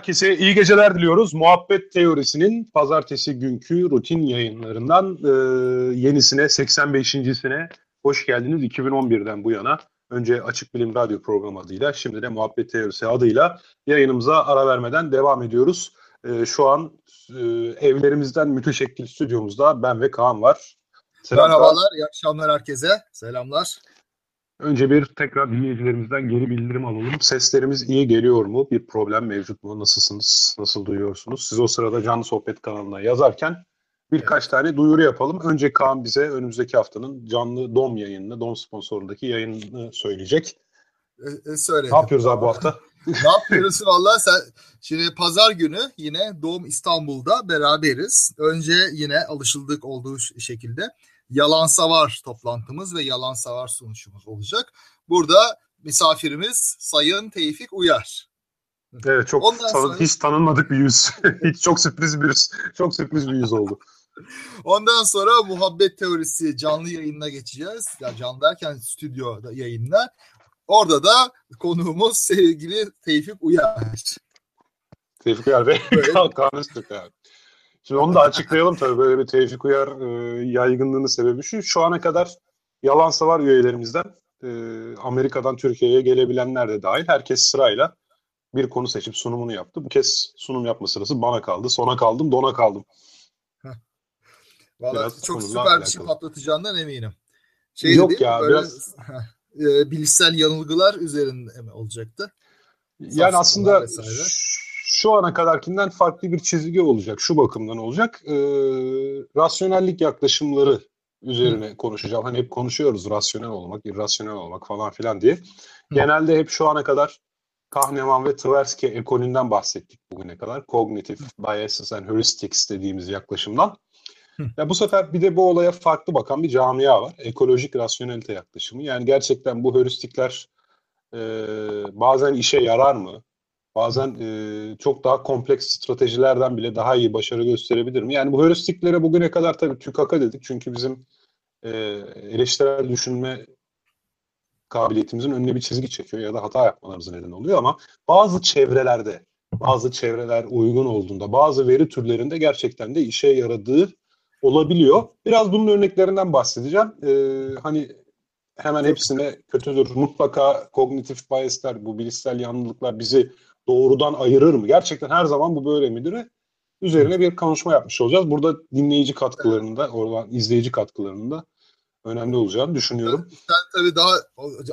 herkese iyi geceler diliyoruz. Muhabbet Teorisi'nin pazartesi günkü rutin yayınlarından yenisine, 85.sine hoş geldiniz. 2011'den bu yana önce Açık Bilim Radyo programı adıyla, şimdi de Muhabbet Teorisi adıyla yayınımıza ara vermeden devam ediyoruz. Şu an evlerimizden müteşekkil stüdyomuzda ben ve Kaan var. Selamlar. Merhabalar, iyi akşamlar herkese. Selamlar. Önce bir tekrar dinleyicilerimizden geri bildirim alalım. Seslerimiz iyi geliyor mu? Bir problem mevcut mu? Nasılsınız? Nasıl duyuyorsunuz? Siz o sırada canlı sohbet kanalına yazarken birkaç tane duyuru yapalım. Önce Kaan bize önümüzdeki haftanın canlı DOM yayınını, DOM sponsorundaki yayınını söyleyecek. Söyle. Ne yapıyoruz abi bu hafta? Ne yapıyoruz? Vallahi sen, şimdi pazar günü yine DOM İstanbul'da beraberiz. Önce yine alışıldık olduğu şekilde yalansavar toplantımız ve yalansavar sunuşumuz olacak. Burada misafirimiz Sayın Tevfik Uyar. Evet, çok hiç tanınmadık bir yüz. Hiç çok sürpriz bir yüz oldu. Ondan sonra Muhabbet Teorisi canlı yayınına geçeceğiz. Yani canlı derken stüdyoda yayınlar. Orada da konuğumuz sevgili Tevfik Uyar. Tevfik Uyar Bey. Kalmıştık abi. Şimdi onu da açıklayalım tabii, böyle bir Tevfik Uyar yaygınlığının sebebi şu. Şu ana kadar yalansavar üyelerimizden Amerika'dan Türkiye'ye gelebilenler de dahil herkes sırayla bir konu seçip sunumunu yaptı. Bu kez sunum yapma sırası bana kaldı. Sona kaldım, dona kaldım. Vallahi çok süper bir şey patlatacağından eminim. Biraz bilişsel yanılgılar üzerine olacaktı. Yani aslında şu ana kadarkinden farklı bir çizgi olacak. Şu bakımdan olacak. Rasyonellik yaklaşımları üzerine konuşacağım. Hani hep konuşuyoruz rasyonel olmak, irrasyonel olmak falan filan diye. Genelde hep şu ana kadar Kahneman ve Tversky ekolünden bahsettik bugüne kadar. Cognitive biases and heuristics dediğimiz yaklaşımdan. Ya bu sefer bir de bu olaya farklı bakan bir camia var. Ekolojik rasyonelite yaklaşımı. Yani gerçekten bu heuristikler bazen işe yarar mı? Bazen çok daha kompleks stratejilerden bile daha iyi başarı gösterebilir mi? Yani bu heuristiklere bugüne kadar tabii tükaka dedik. Çünkü bizim eleştirel düşünme kabiliyetimizin önüne bir çizgi çekiyor ya da hata yapmalarımızın neden oluyor. Ama bazı çevrelerde, bazı çevreler uygun olduğunda, bazı veri türlerinde gerçekten de işe yaradığı olabiliyor. Biraz bunun örneklerinden bahsedeceğim. Hani hemen hepsine kötüdür. Mutlaka kognitif biasler, bu bilişsel yanlılıklar bizi doğrudan ayırır mı? Gerçekten her zaman bu böyle midir? Üzerine bir konuşma yapmış olacağız. Burada dinleyici katkılarının da, oradan izleyici katkılarının da önemli olacağını düşünüyorum. Sen tabii daha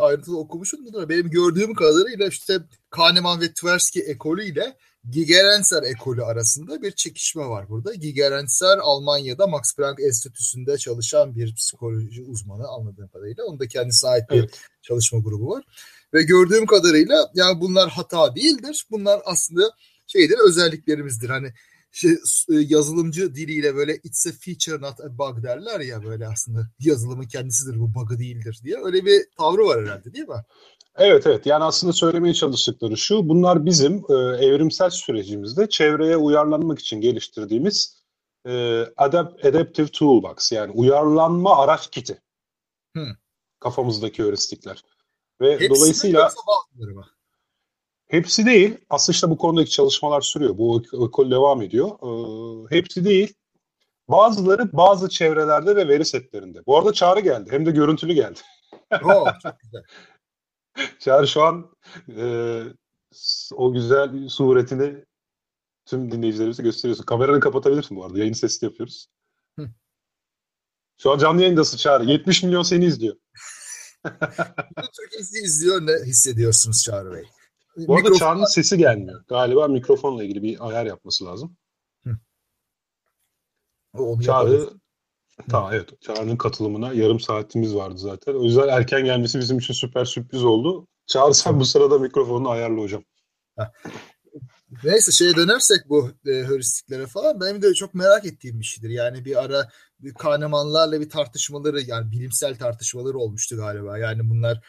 ayrıntılı okumuşsun da benim gördüğüm kadarıyla işte Kahneman ve Tversky ekolü ile Gigerenzer ekolü arasında bir çekişme var burada. Gigerenzer Almanya'da Max Planck Enstitüsü'nde çalışan bir psikoloji uzmanı anladığım kadarıyla. Onun da kendisine ait bir çalışma grubu var. Ve gördüğüm kadarıyla yani bunlar hata değildir. Bunlar aslında özelliklerimizdir. Hani yazılımcı diliyle böyle it's a feature not a bug derler ya, böyle aslında yazılımın kendisidir bu, bug'ı değildir diye. Öyle bir tavrı var herhalde, değil mi? Evet, yani aslında söylemeye çalıştıkları şu: bunlar bizim evrimsel sürecimizde çevreye uyarlanmak için geliştirdiğimiz adaptive toolbox, yani uyarlanma araç kiti. Kafamızdaki heuristikler. Ve hepsi dolayısıyla hepsi değil. Aslında bu konudaki çalışmalar sürüyor. Bu ekol devam ediyor. Hepsi değil. Bazıları bazı çevrelerde ve veri setlerinde. Bu arada Çağrı geldi. Hem de görüntülü geldi. Oo, çok güzel. Çağrı şu an o güzel suretini tüm dinleyicilerimize gösteriyorsun. Kameranı kapatabilirsin bu arada. Yayın sesli yapıyoruz. Şu an canlı yayındasın Çağrı. 70 milyon seni izliyor. Türkiye'yi izliyor. Ne hissediyorsunuz Çağrı Bey? Bu arada Çağrı'nın sesi gelmiyor. Galiba mikrofonla ilgili bir ayar yapması lazım. Evet. Çağrı'nın katılımına yarım saatimiz vardı zaten. O yüzden erken gelmesi bizim için süper sürpriz oldu. Çağrı, sen bu sırada mikrofonunu ayarla hocam. Neyse, dönersek bu heuristiklere falan, benim de çok merak ettiğim bir şeydir. Yani bir ara Kahnemanlarla bir tartışmaları, yani bilimsel tartışmaları olmuştu galiba. Yani bunlar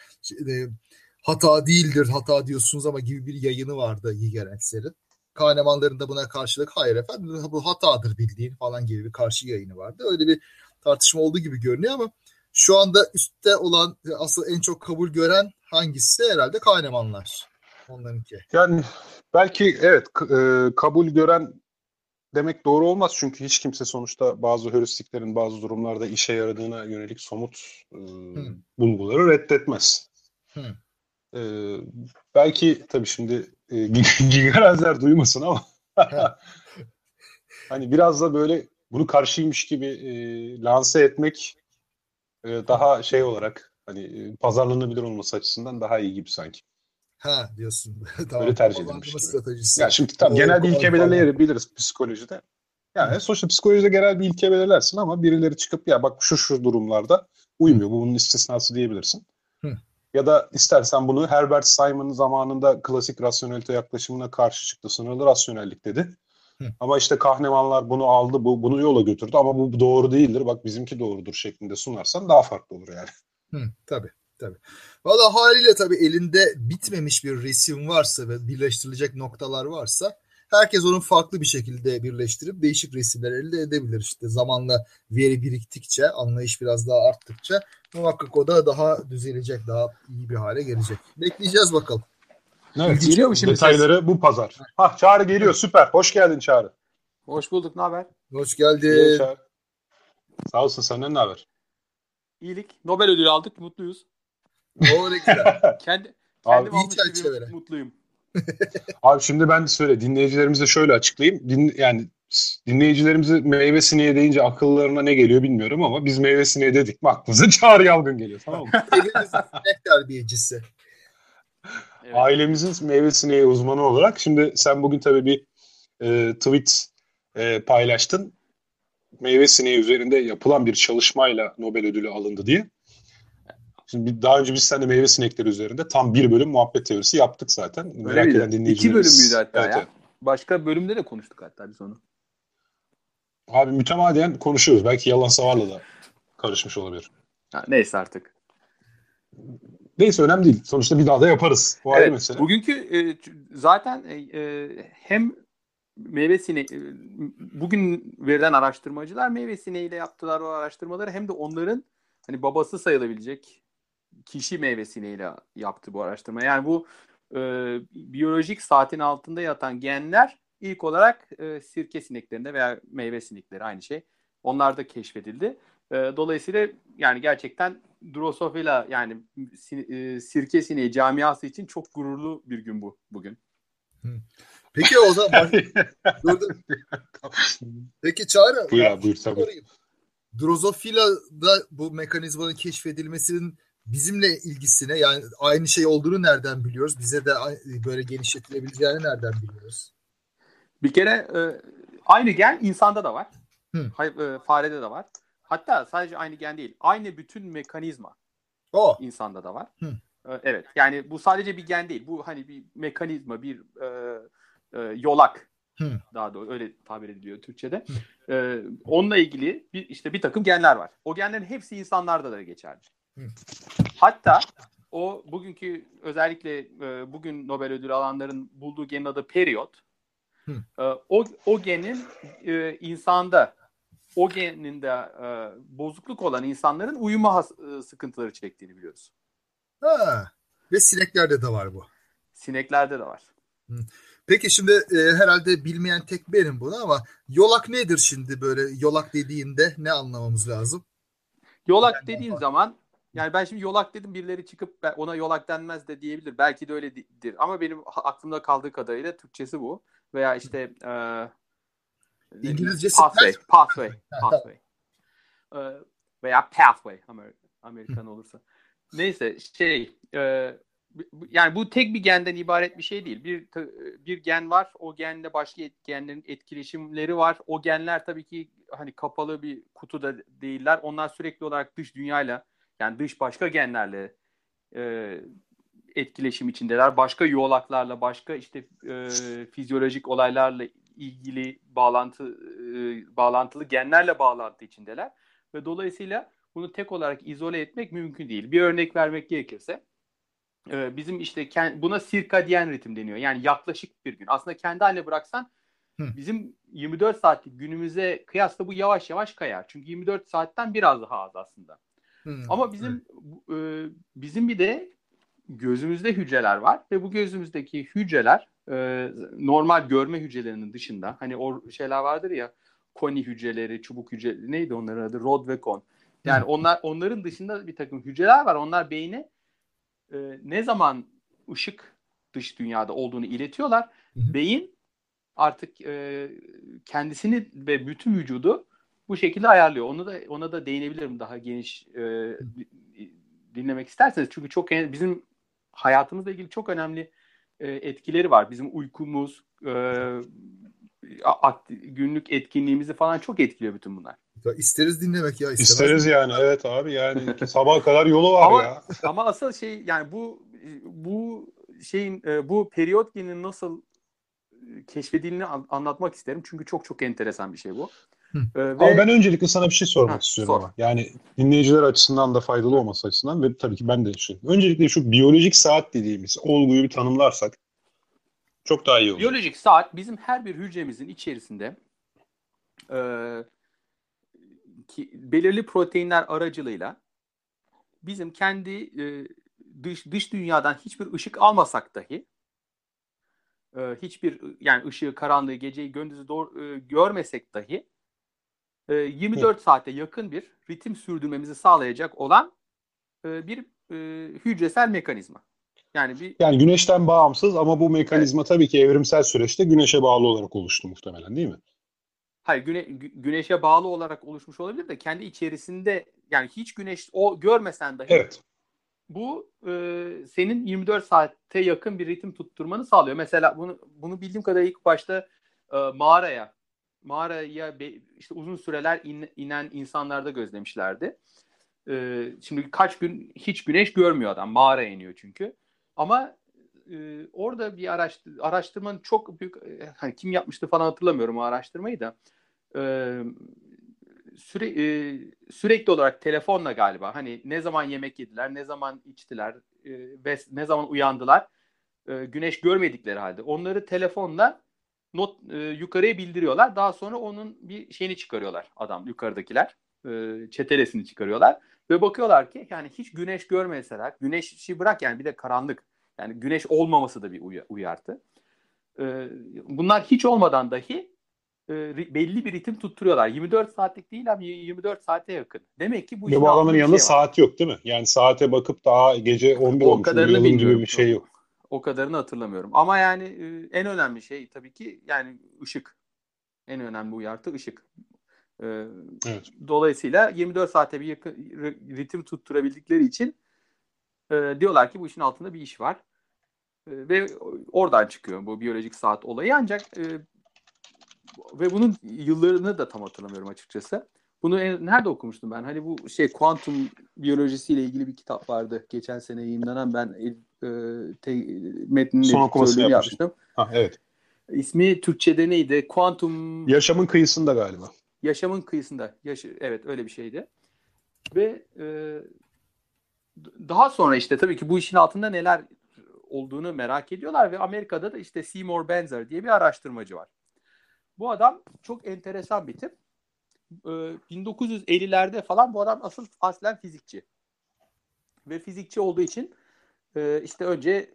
hata değildir, hata diyorsunuz ama gibi bir yayını vardı Gigerenzer'in. Kahnemanların da buna karşılık hayır efendim bu hatadır bildiğin falan gibi bir karşı yayını vardı. Öyle bir tartışma olduğu gibi görünüyor ama şu anda üstte olan, asıl en çok kabul gören hangisi herhalde Kahnemanlar. onlarınki. Yani belki evet kabul gören demek doğru olmaz. Çünkü hiç kimse sonuçta bazı heuristiklerin bazı durumlarda işe yaradığına yönelik somut bulguları reddetmez. Belki tabii şimdi Gigerenzer duymasın ama hani biraz da böyle bunu karşıymış gibi lanse etmek daha şey olarak hani pazarlanabilir olması açısından daha iyi gibi sanki. Ha diyorsun. Tamam. Böyle tercih edilmiştir. Ya şimdi tam genel bir ilke belirleyebiliriz psikolojide. Yani sonuçta psikolojide genel bir ilke belirlersin ama birileri çıkıp ya bak şu durumlarda uymuyor. Bu bunun istisnası diyebilirsin. Ya da istersen bunu Herbert Simon'ın zamanında klasik rasyonelite yaklaşımına karşı çıktı. Sınırlı rasyonellik dedi. Ama işte Kahnemanlar bunu aldı, bunu yola götürdü ama bu doğru değildir. Bak bizimki doğrudur şeklinde sunarsan daha farklı olur yani. Tabii. Valla haliyle tabii elinde bitmemiş bir resim varsa ve birleştirilecek noktalar varsa herkes onun farklı bir şekilde birleştirip değişik resimler elde edebilir. İşte zamanla veri biriktikçe, anlayış biraz daha arttıkça muhakkak o da daha düzelecek, daha iyi bir hale gelecek. Bekleyeceğiz bakalım. Evet, geliyor mu şimdi detayları ses? Bu pazar. Hah, Çağrı geliyor, süper. Hoş geldin Çağrı. Hoş bulduk, ne haber? Hoş geldin. Sağ olsun, senden ne haber? İyilik. Nobel ödülü aldık, mutluyuz. O ne güzel. Kendim almış gibi mutluyum. Abi şimdi ben de söyle, dinleyicilerimize şöyle açıklayayım. Dinleyicilerimizi meyve sineği deyince akıllarına ne geliyor bilmiyorum ama biz meyve sineği dedik mi aklımıza Çağrı Yalgın geliyor, tamam mı? Elimizin sinek terbiyecisi. Evet. Ailemizin meyve sineği uzmanı olarak şimdi sen bugün tabii bir tweet paylaştın. Meyve sineği üzerinde yapılan bir çalışmayla Nobel ödülü alındı diye. Şimdi daha önce biz seninle meyve sinekleri üzerinde tam bir bölüm muhabbet teorisi yaptık zaten. Öyle merak eden dinleyicilerimiz. 2 bölüm müydü hatta evet, ya? Evet. Başka bölümde de konuştuk hatta biz onu. Abi mütemadiyen konuşuyoruz. Belki Yalan Savar'la da karışmış olabilir. Ha, neyse artık. Neyse önemli değil. Sonuçta bir daha da yaparız. Bu evet, mesele. Bugünkü zaten hem meyve sineği, bugün verilen araştırmacılar meyve sineğiyle yaptılar o araştırmaları, hem de onların hani babası sayılabilecek kişi meyve sineğiyle yaptı bu araştırma. Yani bu biyolojik saatin altında yatan genler ilk olarak sirke sineklerinde veya meyve sinekleri aynı şey. Onlar da keşfedildi. Dolayısıyla yani gerçekten Drosophila yani sirke sineği camiası için çok gururlu bir gün bu bugün. Peki o zaman peki Çağrı. Buyur tabii. Drosophila'da bu mekanizmanın keşfedilmesinin bizimle ilgisine yani aynı şey olduğunu nereden biliyoruz? Bize de böyle genişletilebileceğini nereden biliyoruz? Bir kere aynı gen insanda da var. Farede de var. Hatta sadece aynı gen değil. Aynı bütün mekanizma insanda da var. Evet. Yani bu sadece bir gen değil. Bu hani bir mekanizma, bir yolak. Daha doğrusu öyle tabir ediliyor Türkçe'de. Onunla ilgili bir takım genler var. O genlerin hepsi insanlarda da geçerli. Hatta o bugünkü özellikle bugün Nobel ödülü alanların bulduğu genin adı Periyot. O genin insanda o geninde bozukluk olan insanların uyuma sıkıntıları çektiğini biliyoruz. Ha. Ve sineklerde de var bu. Sineklerde de var. Peki şimdi herhalde bilmeyen tek benim bunu ama yolak nedir şimdi böyle yolak dediğinde ne anlamamız lazım? Yolak yani dediğin zaman yani ben şimdi yolak dedim birileri çıkıp ona yolak denmez de diyebilir. Belki de öyledir ama benim aklımda kaldığı kadarıyla Türkçesi bu. Veya işte İngilizcesi pathway. Veya pathway Amerikan olursa. Neyse yani bu tek bir genden ibaret bir şey değil. Bir gen var. O genle başka genlerin etkileşimleri var. O genler tabii ki hani kapalı bir kutuda değiller. Onlar sürekli olarak dış dünyayla yani dış başka genlerle etkileşim içindeler. Başka yuvalaklarla, başka işte fizyolojik olaylarla ilgili bağlantılı genlerle bağlantı içindeler. Ve dolayısıyla bunu tek olarak izole etmek mümkün değil. Bir örnek vermek gerekirse bizim işte buna sirkadiyen ritim deniyor. Yani yaklaşık bir gün. Aslında kendi haline bıraksan bizim 24 saatlik günümüze kıyasla bu yavaş yavaş kayar. Çünkü 24 saatten biraz daha az aslında. Ama bizim bir de gözümüzde hücreler var ve bu gözümüzdeki hücreler normal görme hücrelerinin dışında, hani o şeyler vardır ya, koni hücreleri, çubuk hücreleri, neydi onların adı? Rod ve kon. Yani onların dışında bir takım hücreler var. Onlar beyne ne zaman ışık dış dünyada olduğunu iletiyorlar. Beyin artık kendisini ve bütün vücudu bu şekilde ayarlıyor. Ona da değinebilirim daha geniş dinlemek isterseniz. Çünkü çok bizim hayatımızla ilgili çok önemli etkileri var. Bizim uykumuz, günlük etkinliğimizi falan çok etkiliyor bütün bunlar. İsteriz dinlemek ya. İsteriz yani, evet abi, yani sabaha kadar yolu var ama, ya. Ama asıl şey yani bu şeyin, bu Periyotkin'in nasıl keşfedildiğini anlatmak isterim. Çünkü çok çok enteresan bir şey bu. Ama ben öncelikle sana bir şey sormak istiyorum. Sor. Yani dinleyiciler açısından da faydalı olması açısından ve tabii ki ben de şey. Öncelikle şu biyolojik saat dediğimiz olguyu bir tanımlarsak çok daha iyi olur. Biyolojik saat bizim her bir hücremizin içerisinde belirli proteinler aracılığıyla bizim kendi dış dünyadan hiçbir ışık almasak dahi, hiçbir yani ışığı, karanlığı, geceyi, gündüzü görmesek dahi 24 saate yakın bir ritim sürdürmemizi sağlayacak olan bir hücresel mekanizma. Yani güneşten bağımsız ama bu mekanizma tabii ki evrimsel süreçte güneşe bağlı olarak oluştu muhtemelen, değil mi? Hayır, güneşe bağlı olarak oluşmuş olabilir de kendi içerisinde, yani hiç güneş görmesen dahi bu senin 24 saate yakın bir ritim tutturmanı sağlıyor. Mesela bunu bildiğim kadarıyla ilk başta mağaraya işte uzun süreler inen insanlarda gözlemişlerdi. Şimdi kaç gün hiç güneş görmüyor adam, mağaraya iniyor çünkü. Ama orada bir araştırmanın çok büyük, hani kim yapmıştı falan hatırlamıyorum o araştırmayı da, sürekli olarak telefonla galiba, hani ne zaman yemek yediler, ne zaman içtiler ve ne zaman uyandılar, güneş görmedikleri halde onları telefonla yukarıya bildiriyorlar. Daha sonra onun bir şeyini çıkarıyorlar, adam yukarıdakiler çetelesini çıkarıyorlar ve bakıyorlar ki yani hiç güneş görmeseler, güneşi bırak yani, bir de karanlık, yani güneş olmaması da bir uyartı. Bunlar hiç olmadan dahi belli bir ritim tutturuyorlar. 24 saatlik değil ama 24 saate yakın. Demek ki bu bağlamın yanında şey saat yok değil mi? Yani saate bakıp daha gece 11 olmuş uyuyalım gibi bir şey yok. O kadarını hatırlamıyorum. Ama yani en önemli şey tabii ki yani ışık. En önemli uyartı ışık. Evet. Dolayısıyla 24 saate bir yakın ritim tutturabildikleri için diyorlar ki bu işin altında bir iş var. Ve oradan çıkıyor bu biyolojik saat olayı. Ancak ve bunun yıllarını da tam hatırlamıyorum açıkçası. Bunu nerede okumuştum ben? Hani bu şey kuantum biyolojisiyle ilgili bir kitap vardı. Geçen sene yayınlanan, ben metnini son okumasını yapmıştım. Ha, evet. İsmi Türkçe'de neydi? Kuantum... Yaşamın Kıyısında galiba. Yaşamın Kıyısında. Evet, öyle bir şeydi. Ve daha sonra işte tabii ki bu işin altında neler olduğunu merak ediyorlar ve Amerika'da da işte Seymour Benzer diye bir araştırmacı var. Bu adam çok enteresan bir tip. 1950'lerde falan bu adam aslen fizikçi. Ve fizikçi olduğu için işte önce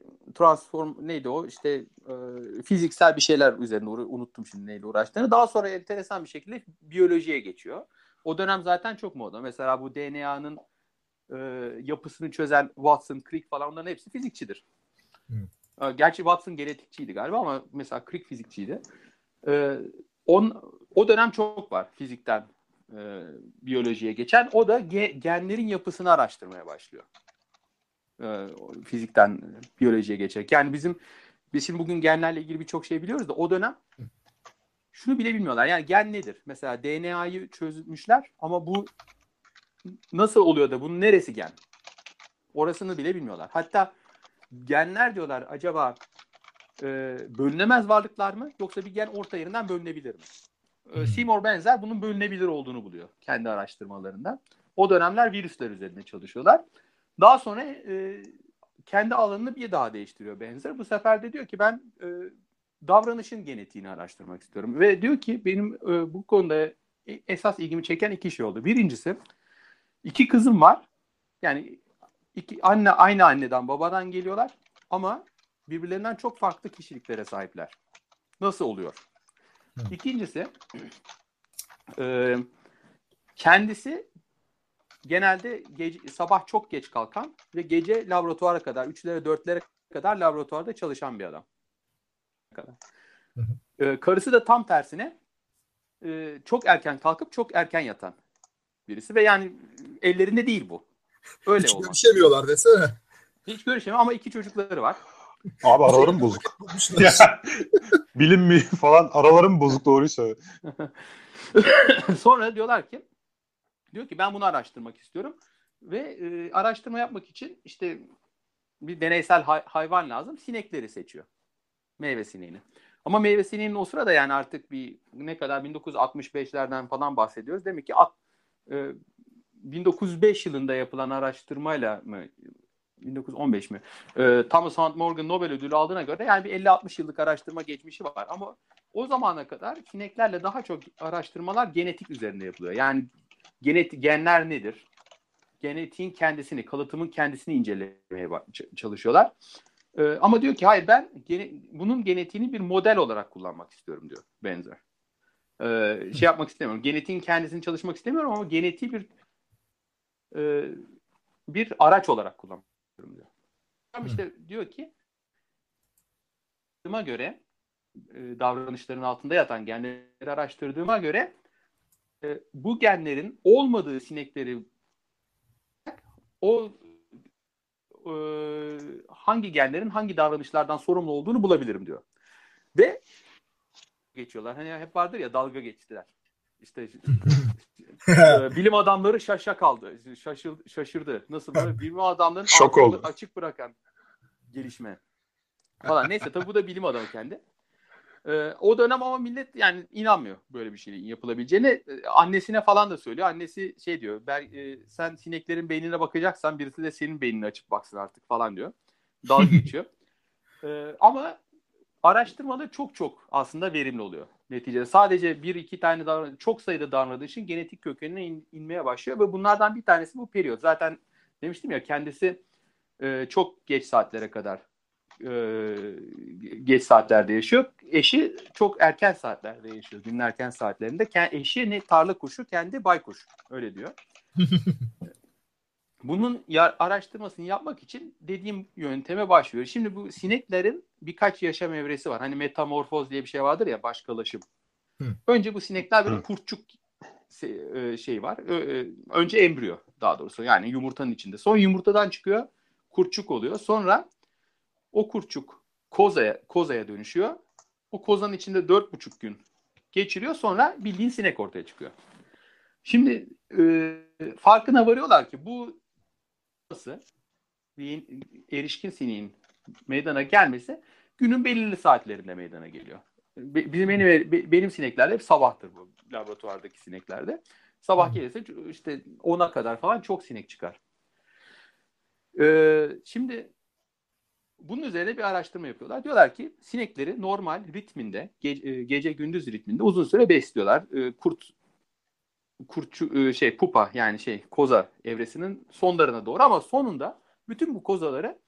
fiziksel bir şeyler üzerine, unuttum şimdi neyle uğraştığını. Daha sonra enteresan bir şekilde biyolojiye geçiyor. O dönem zaten çok moda. Mesela bu DNA'nın yapısını çözen Watson, Crick falan, onların hepsi fizikçidir. Gerçi Watson genetikçiydi galiba ama mesela Crick fizikçiydi. O dönem çok var fizikten biyolojiye geçen. O da genlerin yapısını araştırmaya başlıyor. Fizikten biyolojiye geçerek. Yani biz şimdi bugün genlerle ilgili birçok şey biliyoruz da o dönem şunu bile bilmiyorlar. Yani gen nedir? Mesela DNA'yı çözmüşler ama bu nasıl oluyor da bunun neresi gen? Orasını bile bilmiyorlar. Hatta genler diyorlar acaba bölünemez varlıklar mı? Yoksa bir gen orta yerinden bölünebilir mi? Seymour Benzer bunun bölünebilir olduğunu buluyor kendi araştırmalarında. O dönemler virüsler üzerinde çalışıyorlar. Daha sonra kendi alanını bir daha değiştiriyor Benzer. Bu sefer de diyor ki ben davranışın genetiğini araştırmak istiyorum. Ve diyor ki benim bu konuda esas ilgimi çeken iki şey oldu. Birincisi, iki kızım var. Yani Aynı anneden, babadan geliyorlar ama birbirlerinden çok farklı kişiliklere sahipler. Nasıl oluyor? İkincisi, kendisi genelde sabah çok geç kalkan ve gece laboratuvara kadar, 3'lere 4'lere kadar laboratuvarda çalışan bir adam. Karısı da tam tersine çok erken kalkıp çok erken yatan birisi ve yani ellerinde değil bu. Öyle hiç görüşemiyorlar desene. Hiç görüşemiyor ama 2 çocukları var. Abi aralarım bozuk. Bilim mi falan, aralarım bozuk, doğruyu söyle. Sonra diyor ki ben bunu araştırmak istiyorum ve araştırma yapmak için işte bir deneysel hayvan lazım. Sinekleri seçiyor. Meyve sineğini. Ama meyve sineğinin o sırada yani artık bir ne kadar 1965'lerden falan bahsediyoruz. Demek ki 1905 yılında yapılan araştırmayla mı 1915 mi? Thomas Hunt Morgan Nobel ödülü aldığına göre yani bir 50-60 yıllık araştırma geçmişi var ama o zamana kadar sineklerle daha çok araştırmalar genetik üzerinde yapılıyor. Yani genler nedir? Genetiğin kendisini, kalıtımın kendisini incelemeye çalışıyorlar. Ama diyor ki hayır ben bunun genetiğini bir model olarak kullanmak istiyorum diyor Benzer. Şey yapmak istemiyorum. Genetiğin kendisini çalışmak istemiyorum ama genetiği bir araç olarak kullanmak istiyorum diyor. Tam işte diyor ki buna göre davranışların altında yatan genleri araştırdığıma göre bu genlerin olmadığı sinekleri hangi genlerin hangi davranışlardan sorumlu olduğunu bulabilirim diyor. Ve geçiyorlar. Hani hep vardır ya dalga geçtiler. İşte bilim adamları şaşırdı. Nasıl böyle bilim adamlarının aklını açık bırakan gelişme falan. Neyse tabii bu da bilim adamı kendi. O dönem ama millet yani inanmıyor böyle bir şeyin yapılabileceğine. Annesine falan da söylüyor. Annesi şey diyor, sen sineklerin beynine bakacaksan birisi de senin beynini açıp baksın artık falan diyor. Dalga geçiyor. Ama araştırmalar çok aslında verimli oluyor neticede. Sadece 1-2 tane çok sayıda davrandığı için genetik kökenine inmeye başlıyor ve bunlardan bir tanesi bu periyot. Zaten demiştim ya kendisi çok geç saatlere kadar geç saatlerde yaşıyor. Eşi çok erken saatlerde yaşıyor. Günün erken saatlerinde. Eşi ne tarla kuşu, kendi baykuş. Öyle diyor. Bunun araştırmasını yapmak için dediğim yönteme başlıyor. Şimdi bu sineklerin birkaç yaşam evresi var. Hani metamorfoz diye bir şey vardır ya, başkalaşım. Önce bu sinekler böyle kurtçuk şey var. Önce embriyo daha doğrusu. Yani yumurtanın içinde. Sonra yumurtadan çıkıyor. Kurtçuk oluyor. Sonra o kurtçuk kozaya dönüşüyor. O kozanın içinde 4,5 gün geçiriyor. Sonra bildiğin sinek ortaya çıkıyor. Şimdi farkına varıyorlar ki bu nasıl erişkin sineğin meydana gelmesi günün belirli saatlerinde meydana geliyor. Benim sineklerle hep sabahtır bu laboratuvardaki sineklerde. Sabah gelirse işte 10'a kadar falan çok sinek çıkar. Şimdi bunun üzerine bir araştırma yapıyorlar. Diyorlar ki sinekleri normal ritminde, gece gündüz ritminde uzun süre besliyorlar. Pupa yani koza evresinin sonlarına doğru ama sonunda bütün bu kozaları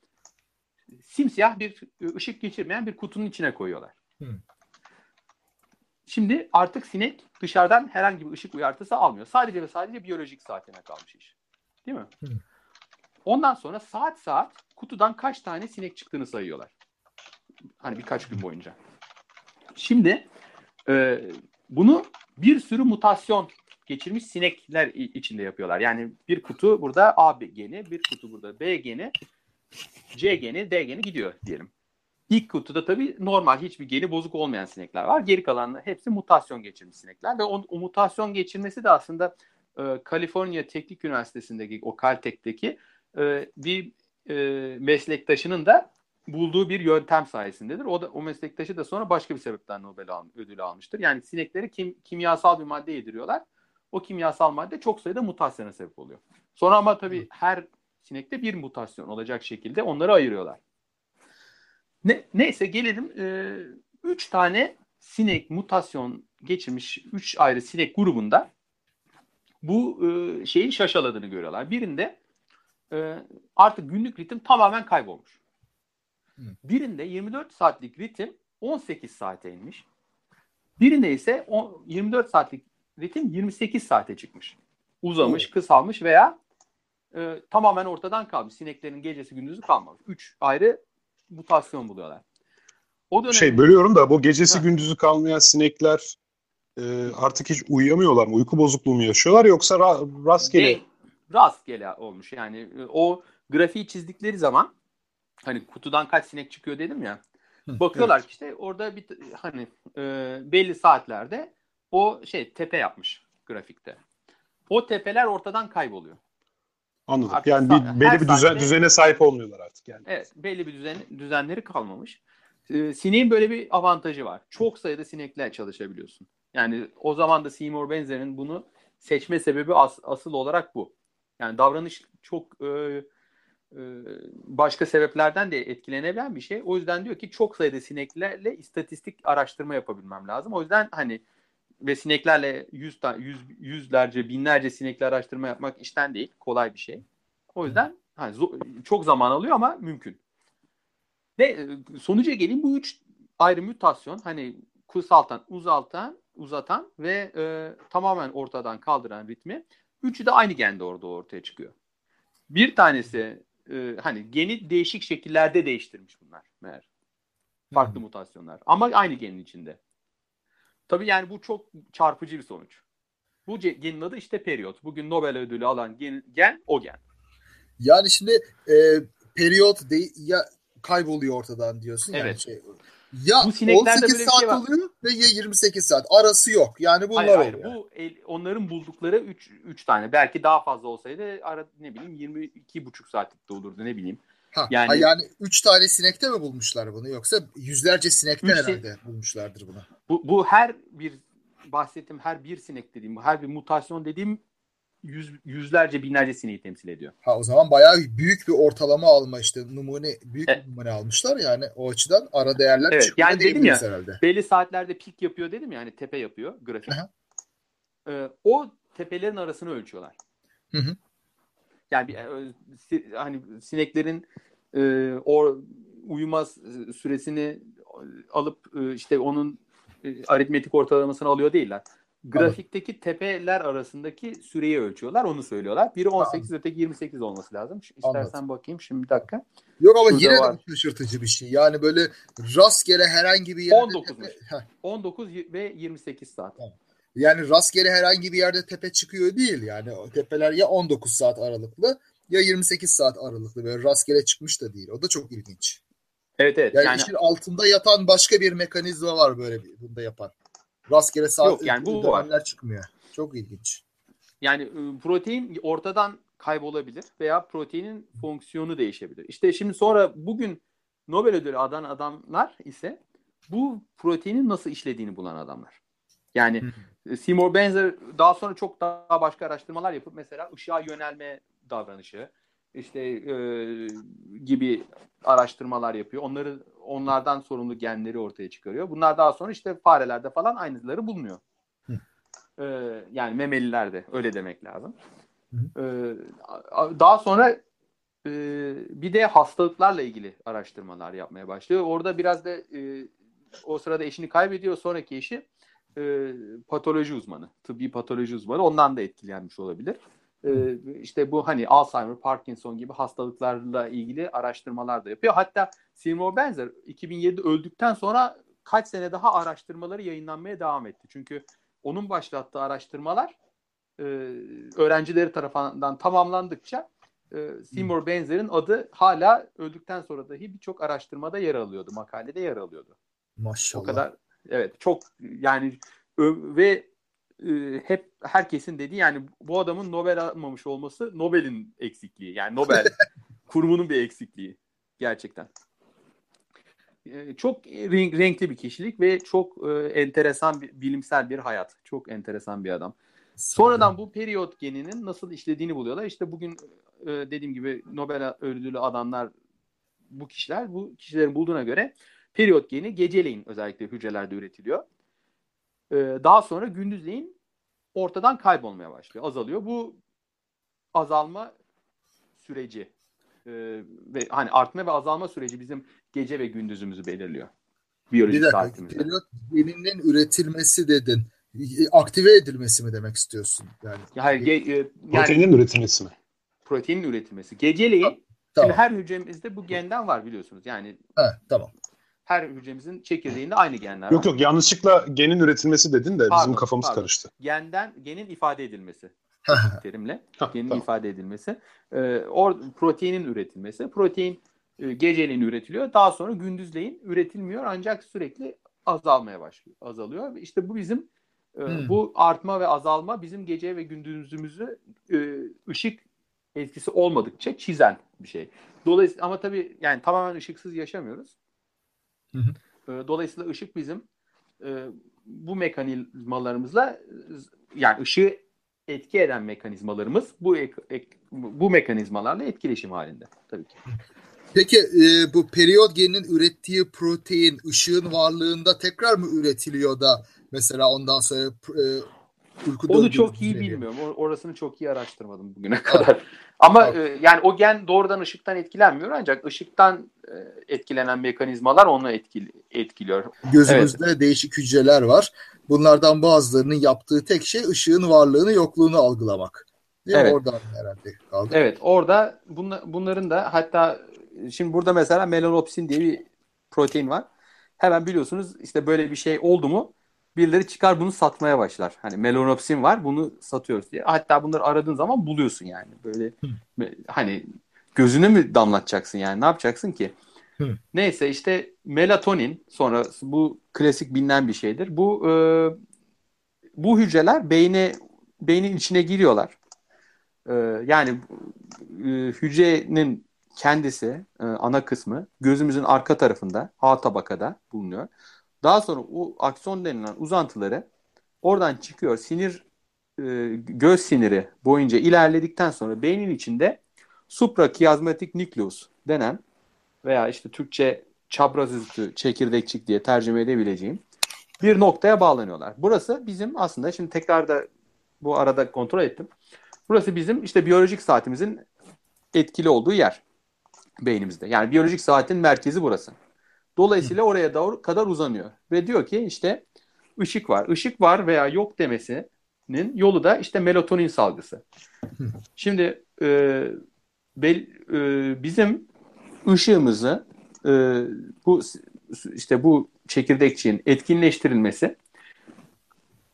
simsiyah bir ışık geçirmeyen bir kutunun içine koyuyorlar. Şimdi artık sinek dışarıdan herhangi bir ışık uyartısı almıyor. Sadece ve sadece biyolojik saatine kalmış iş. Değil mi? Ondan sonra saat kutudan kaç tane sinek çıktığını sayıyorlar. Hani birkaç gün boyunca. Şimdi bunu bir sürü mutasyon geçirmiş sinekler içinde yapıyorlar. Yani bir kutu burada A geni, bir kutu burada B geni, C geni, D geni gidiyor diyelim. İlk kutuda tabii normal hiçbir geni bozuk olmayan sinekler var. Geri kalanlar hepsi mutasyon geçirmiş sinekler. Ve o mutasyon geçirmesi de aslında Kaliforniya Teknik Üniversitesi'ndeki o Caltech'teki bir meslektaşının da bulduğu bir yöntem sayesindedir. O meslektaşı da sonra başka bir sebepten Nobel ödülü almıştır. Yani sinekleri kimyasal bir madde yediriyorlar. O kimyasal madde çok sayıda mutasyona sebep oluyor. Sonra ama tabii her sinekte bir mutasyon olacak şekilde onları ayırıyorlar. Neyse gelelim. 3 tane sinek mutasyon geçirmiş 3 ayrı sinek grubunda bu şeyin şaşaladığını görüyorlar. Birinde artık günlük ritim tamamen kaybolmuş. Birinde 24 saatlik ritim 18 saate inmiş. Birinde ise 24 saatlik ritim 28 saate çıkmış. Uzamış, kısalmış veya tamamen ortadan kalmış. Sineklerin gecesi gündüzü kalmamış. 3 ayrı mutasyon buluyorlar. O dönem... Bölüyorum da bu gecesi gündüzü kalmayan sinekler artık hiç uyuyamıyorlar mı? Uyku bozukluğu mu yaşıyorlar yoksa rastgele? Rastgele olmuş. Yani o grafiği çizdikleri zaman hani kutudan kaç sinek çıkıyor dedim ya. Bakıyorlar ki işte orada bir hani belli saatlerde o tepe yapmış grafikte. O tepeler ortadan kayboluyor. Anladım. Artık yani belli bir düzene sahip olmuyorlar artık yani. Evet, belli bir düzenleri kalmamış. Sineğin böyle bir avantajı var. Çok sayıda sinekle çalışabiliyorsun. Yani o zaman da Seymour Benzer'in bunu seçme sebebi asıl olarak bu. Yani davranış çok başka sebeplerden de etkilenebilen bir şey. O yüzden diyor ki çok sayıda sineklerle istatistik araştırma yapabilmem lazım. O yüzden hani ve sineklerle yüzlerce, binlerce sinekle araştırma yapmak işten değil. Kolay bir şey. O yüzden hani çok zaman alıyor ama mümkün. Ve sonuca gelin bu üç ayrı mutasyon hani uzatan ve tamamen ortadan kaldıran ritmi üçü de aynı gende ortaya çıkıyor. Bir tanesi hani geni değişik şekillerde değiştirmiş bunlar meğer. Farklı mutasyonlar ama aynı genin içinde. Tabii yani bu çok çarpıcı bir sonuç. Bu genin adı işte Periyot. Bugün Nobel ödülü alan gen o gen. Yani şimdi Periyot kayboluyor ortadan diyorsun. Evet. Yani ya 18 saat şey oluyor ve ya 28 saat. Arası yok. Yani bunlar oluyor. Bu onların buldukları 3 tane. Belki daha fazla olsaydı ne bileyim 22,5 saatlikte olurdu ne bileyim. Yani 3 tane sinekte mi bulmuşlar bunu yoksa yüzlerce sinekte herhalde bulmuşlardır bunu. Bu her bir bahsettiğim her bir sinek dediğim her bir mutasyon dediğim yüzlerce binlerce sineği temsil ediyor. O zaman bayağı büyük bir ortalama alma işte numune almışlar yani o açıdan ara değerler çıkıyor yani dedim ya herhalde. Belli saatlerde pik yapıyor dedim ya hani tepe yapıyor grafik. O tepelerin arasını ölçüyorlar. Yani hani sineklerin uyuma süresini alıp işte onun aritmetik ortalamasını alıyor değiller. Grafikteki tepeler arasındaki süreyi ölçüyorlar. Onu söylüyorlar. Biri 18 öteki 28 olması lazım. İstersen bakayım şimdi bir dakika. Yok ama şurada yine de şaşırtıcı bir şey. Yani böyle rastgele herhangi bir yerde 19 ve 28 saat. Tamam. Yani rastgele herhangi bir yerde tepe çıkıyor değil. Yani o tepeler ya 19 saat aralıklı ya 28 saat aralıklı. Böyle rastgele çıkmış da değil. O da çok ilginç. Evet. Yani işin altında yatan başka bir mekanizma var böyle bunda yapan. Rastgele saat dönemler çıkmıyor. Çok ilginç. Yani protein ortadan kaybolabilir veya proteinin fonksiyonu değişebilir. İşte şimdi sonra bugün Nobel ödülü alan adamlar ise bu proteinin nasıl işlediğini bulan adamlar. Yani Seymour Benzer daha sonra çok daha başka araştırmalar yapıp mesela ışığa yönelme davranışı gibi araştırmalar yapıyor. Onlardan sorumlu genleri ortaya çıkarıyor. Bunlar daha sonra işte farelerde falan aynıları bulunuyor. Yani memelilerde öyle demek lazım. Daha sonra bir de hastalıklarla ilgili araştırmalar yapmaya başlıyor. Orada biraz da o sırada eşini kaybediyor. Sonraki eşi tıbbi patoloji uzmanı. Ondan da etkilenmiş olabilir. İşte bu hani Alzheimer, Parkinson gibi hastalıklarla ilgili araştırmalar da yapıyor. Hatta Seymour Benzer 2007 öldükten sonra kaç sene daha araştırmaları yayınlanmaya devam etti. Çünkü onun başlattığı araştırmalar öğrencileri tarafından tamamlandıkça Seymour Benzer'in adı hala öldükten sonra dahi birçok araştırmada yer alıyordu, makalede yer alıyordu. Maşallah. O kadar çok yani ve hep herkesin dediği yani bu adamın Nobel almamış olması Nobel'in eksikliği. Yani Nobel kurumunun bir eksikliği. Gerçekten. Çok renkli bir kişilik ve çok enteresan bilimsel bir hayat. Çok enteresan bir adam. Sonradan bu periyot geninin nasıl işlediğini buluyorlar. İşte bugün dediğim gibi Nobel ödülü alanlar bu kişilerin bulduğuna göre periyot geni geceleyin özellikle hücrelerde üretiliyor. Daha sonra gündüzleyin ortadan kaybolmaya başlıyor. Azalıyor. Bu azalma süreci ve hani artma ve azalma süreci bizim gece ve gündüzümüzü belirliyor. Biyolojik saatimizde. Geninin üretilmesi dedin. Aktive edilmesi mi demek istiyorsun? Yani, proteinin üretilmesi mi? Proteinin üretilmesi. Geceleyin tamam. Şimdi her hücremizde bu genden var biliyorsunuz. Yani tamam. Her hücremizin çekirdeğinde aynı genler var. Yok yanlışlıkla genin üretilmesi dedin de bizim kafamız karıştı. Genin ifade edilmesi. Terimle. Genin ifade edilmesi. Proteinin üretilmesi. Protein geceliğin üretiliyor. Daha sonra gündüzleyin üretilmiyor ancak sürekli azalmaya başlıyor. Azalıyor. İşte bu bizim bu artma ve azalma bizim gece ve gündüzümüzü ışık etkisi olmadıkça çizen bir şey. Dolayısıyla ama tabii yani tamamen ışıksız yaşamıyoruz. Dolayısıyla ışık bizim bu mekanizmalarımızla yani ışığı etki eden mekanizmalarımız bu mekanizmalarla etkileşim halinde tabii ki. Peki bu periyot geninin ürettiği protein ışığın varlığında tekrar mı üretiliyor da mesela ondan sonra uykuda... Onu çok iyi bilmiyorum. Orasını çok iyi araştırmadım bugüne kadar. Ama yani o gen doğrudan ışıktan etkilenmiyor ancak ışıktan etkilenen mekanizmalar onu etkiliyor. Gözümüzde değişik hücreler var. Bunlardan bazılarının yaptığı tek şey ışığın varlığını yokluğunu algılamak. Oradan herhalde kaldı. Evet orada bunların da hatta şimdi burada mesela melanopsin diye bir protein var. Hemen biliyorsunuz işte böyle bir şey oldu mu birileri çıkar bunu satmaya başlar. Hani melanopsin var bunu satıyoruz diye. Hatta bunları aradığın zaman buluyorsun yani. Böyle hani gözüne mi damlatacaksın yani ne yapacaksın ki? Neyse işte melatonin sonra bu klasik bilinen bir şeydir. Bu hücreler beynin içine giriyorlar. Yani hücrenin kendisi, ana kısmı gözümüzün arka tarafında, A tabakada bulunuyor. Daha sonra o akson denilen uzantıları oradan çıkıyor. Göz siniri boyunca ilerledikten sonra beynin içinde suprakiyazmatik nükleus denen veya işte Türkçe çapraz üstü çekirdekçik diye tercüme edebileceğim bir noktaya bağlanıyorlar. Burası bizim aslında şimdi tekrar da bu arada kontrol ettim. Burası bizim işte biyolojik saatimizin etkili olduğu yer. Beynimizde. Yani biyolojik saatin merkezi burası. Dolayısıyla oraya doğru kadar uzanıyor. Ve diyor ki işte ışık var. Işık var veya yok demesinin yolu da işte melatonin salgısı. Şimdi bizim ışığımızı bu çekirdekçiğin etkinleştirilmesi